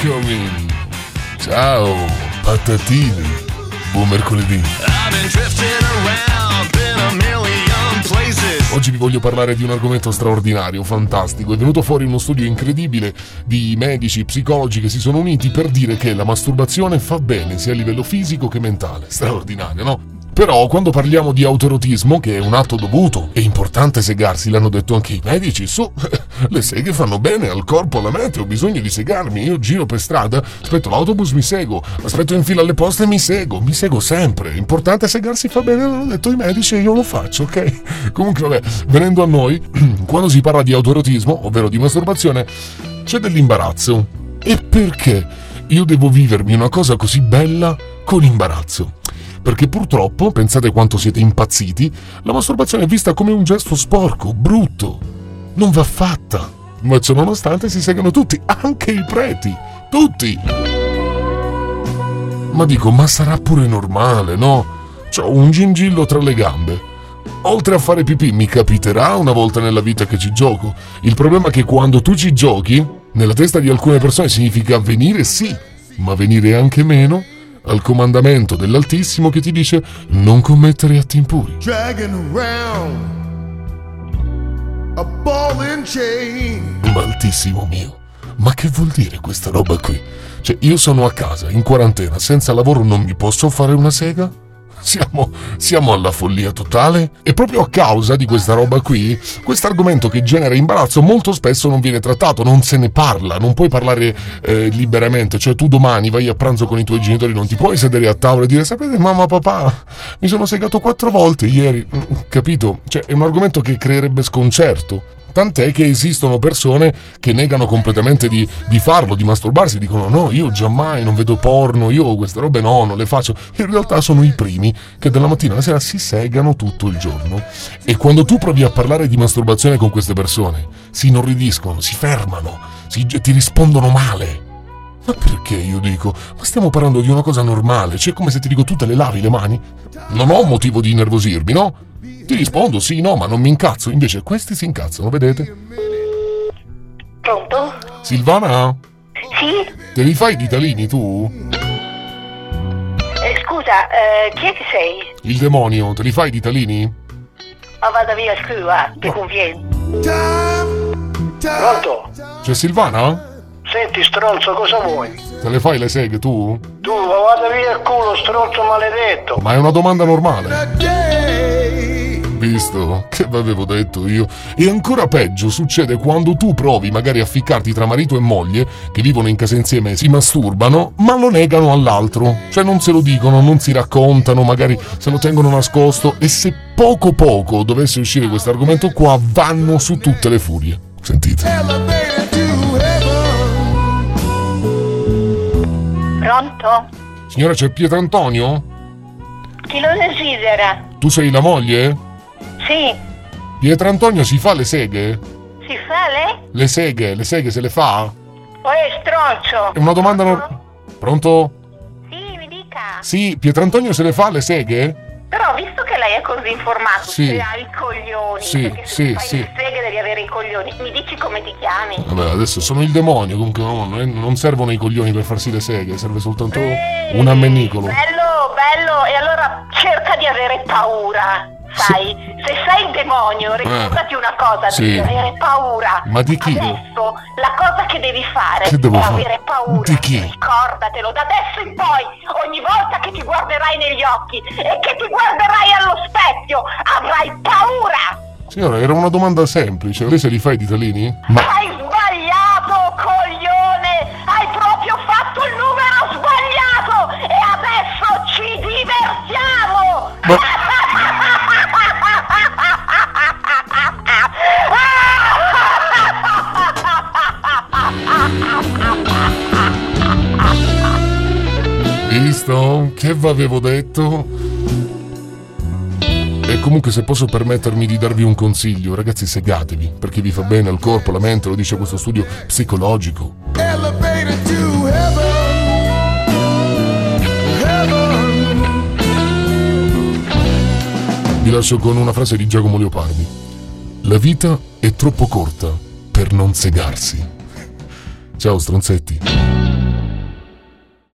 Coming. Ciao, patatini. Buon mercoledì. Oggi vi voglio parlare di un argomento straordinario, fantastico. È venuto fuori uno studio incredibile di medici, psicologi che si sono uniti per dire che la masturbazione fa bene sia a livello fisico che mentale. Straordinario, no? Però quando parliamo di autoerotismo, che è un atto dovuto, è importante segarsi, l'hanno detto anche i medici, su, le seghe fanno bene al corpo, alla mente, ho bisogno di segarmi, io giro per strada, aspetto l'autobus, mi sego, aspetto in fila alle poste, mi sego sempre, è importante segarsi, fa bene, l'hanno detto i medici e io lo faccio, ok? Comunque vabbè, venendo a noi, quando si parla di autoerotismo, ovvero di masturbazione, c'è dell'imbarazzo. E perché io devo vivermi una cosa così bella con imbarazzo? Perché purtroppo, pensate quanto siete impazziti, la masturbazione è vista come un gesto sporco, brutto, non va fatta. Ma ciononostante si segano tutti, anche i preti, tutti. Ma dico, ma sarà pure normale, no? C'ho un gingillo tra le gambe. Oltre a fare pipì, mi capiterà una volta nella vita che ci gioco. Il problema è che quando tu ci giochi, nella testa di alcune persone significa venire sì, ma venire anche meno, al comandamento dell'Altissimo che ti dice non commettere atti impuri. Ma Altissimo mio, ma che vuol dire questa roba qui? Cioè, io sono a casa, in quarantena, senza lavoro, non mi posso fare una sega? Siamo alla follia totale? E proprio a causa di questa roba qui, questo argomento che genera imbarazzo molto spesso non viene trattato, non se ne parla, non puoi parlare liberamente, cioè tu domani vai a pranzo con i tuoi genitori, non ti puoi sedere a tavola e dire sapete mamma, papà, mi sono segato 4 volte ieri, capito? Cioè è un argomento che creerebbe sconcerto. Tant'è che esistono persone che negano completamente di farlo, di masturbarsi, dicono no, io giammai, non vedo porno, io queste robe no, non le faccio. In realtà sono i primi che dalla mattina alla sera si segano tutto il giorno. E quando tu provi a parlare di masturbazione con queste persone, si inorridiscono, si fermano, ti rispondono male. Ma perché, io dico? Ma stiamo parlando di una cosa normale, cioè come se ti dico tu te le lavi le mani? Non ho motivo di innervosirmi, no? Ti rispondo sì, no, ma non mi incazzo. Invece questi si incazzano, vedete? Pronto? Silvana? Sì? Te li fai gli italini tu? Scusa, chi è che sei? Il demonio, te li fai gli italini? Ma vada via, scriva, ti conviene. Pronto? C'è Silvana? Senti stronzo, cosa vuoi? Te le fai le seghe tu? Tu, ma vada via il culo, stronzo maledetto. Ma è una domanda normale. Visto? Che avevo detto io. E ancora peggio succede quando tu provi magari a ficcarti tra marito e moglie, che vivono in casa insieme, si masturbano, ma lo negano all'altro. Cioè non se lo dicono, non si raccontano, magari se lo tengono nascosto. E se poco poco dovesse uscire questo argomento qua, vanno su tutte le furie. Sentite. Pronto? Signora, c'è Pietrantonio? Chi lo desidera? Tu sei la moglie? Sì. Pietrantonio si fa le seghe? Si fa le? Le seghe se le fa? È stronzo. È una domanda normale. Pronto? Sì, mi dica. Sì, Pietrantonio se le fa le seghe? Però visto che lei è così informato, sì, che ha i coglioni, sì, perché se sì, fai sì, le seghe devi avere i coglioni, mi dici come ti chiami? Vabbè, adesso sono il demonio, comunque no, non servono i coglioni per farsi le seghe, serve soltanto un ammenicolo. Bello, e allora cerca di avere paura. Sai, se sei il demonio, ricordati una cosa, sì, devi avere paura. Ma di chi? Adesso la cosa che devi fare è avere paura. Di chi? Ricordatelo, da adesso in poi, ogni volta che ti guarderai negli occhi e che ti guarderai allo specchio, avrai paura. Signora, era una domanda semplice, lei se li fa i ditalini? Ma... Hai sbagliato, coglione! Hai proprio fatto il numero sbagliato! E adesso ci divertiamo! Ma... Visto? Che v'avevo detto? E comunque, se posso permettermi di darvi un consiglio, ragazzi, segatevi, perché vi fa bene al corpo, alla mente, lo dice questo studio psicologico. Vi lascio con una frase di Giacomo Leopardi. La vita è troppo corta per non segarsi. Ciao stronzetti.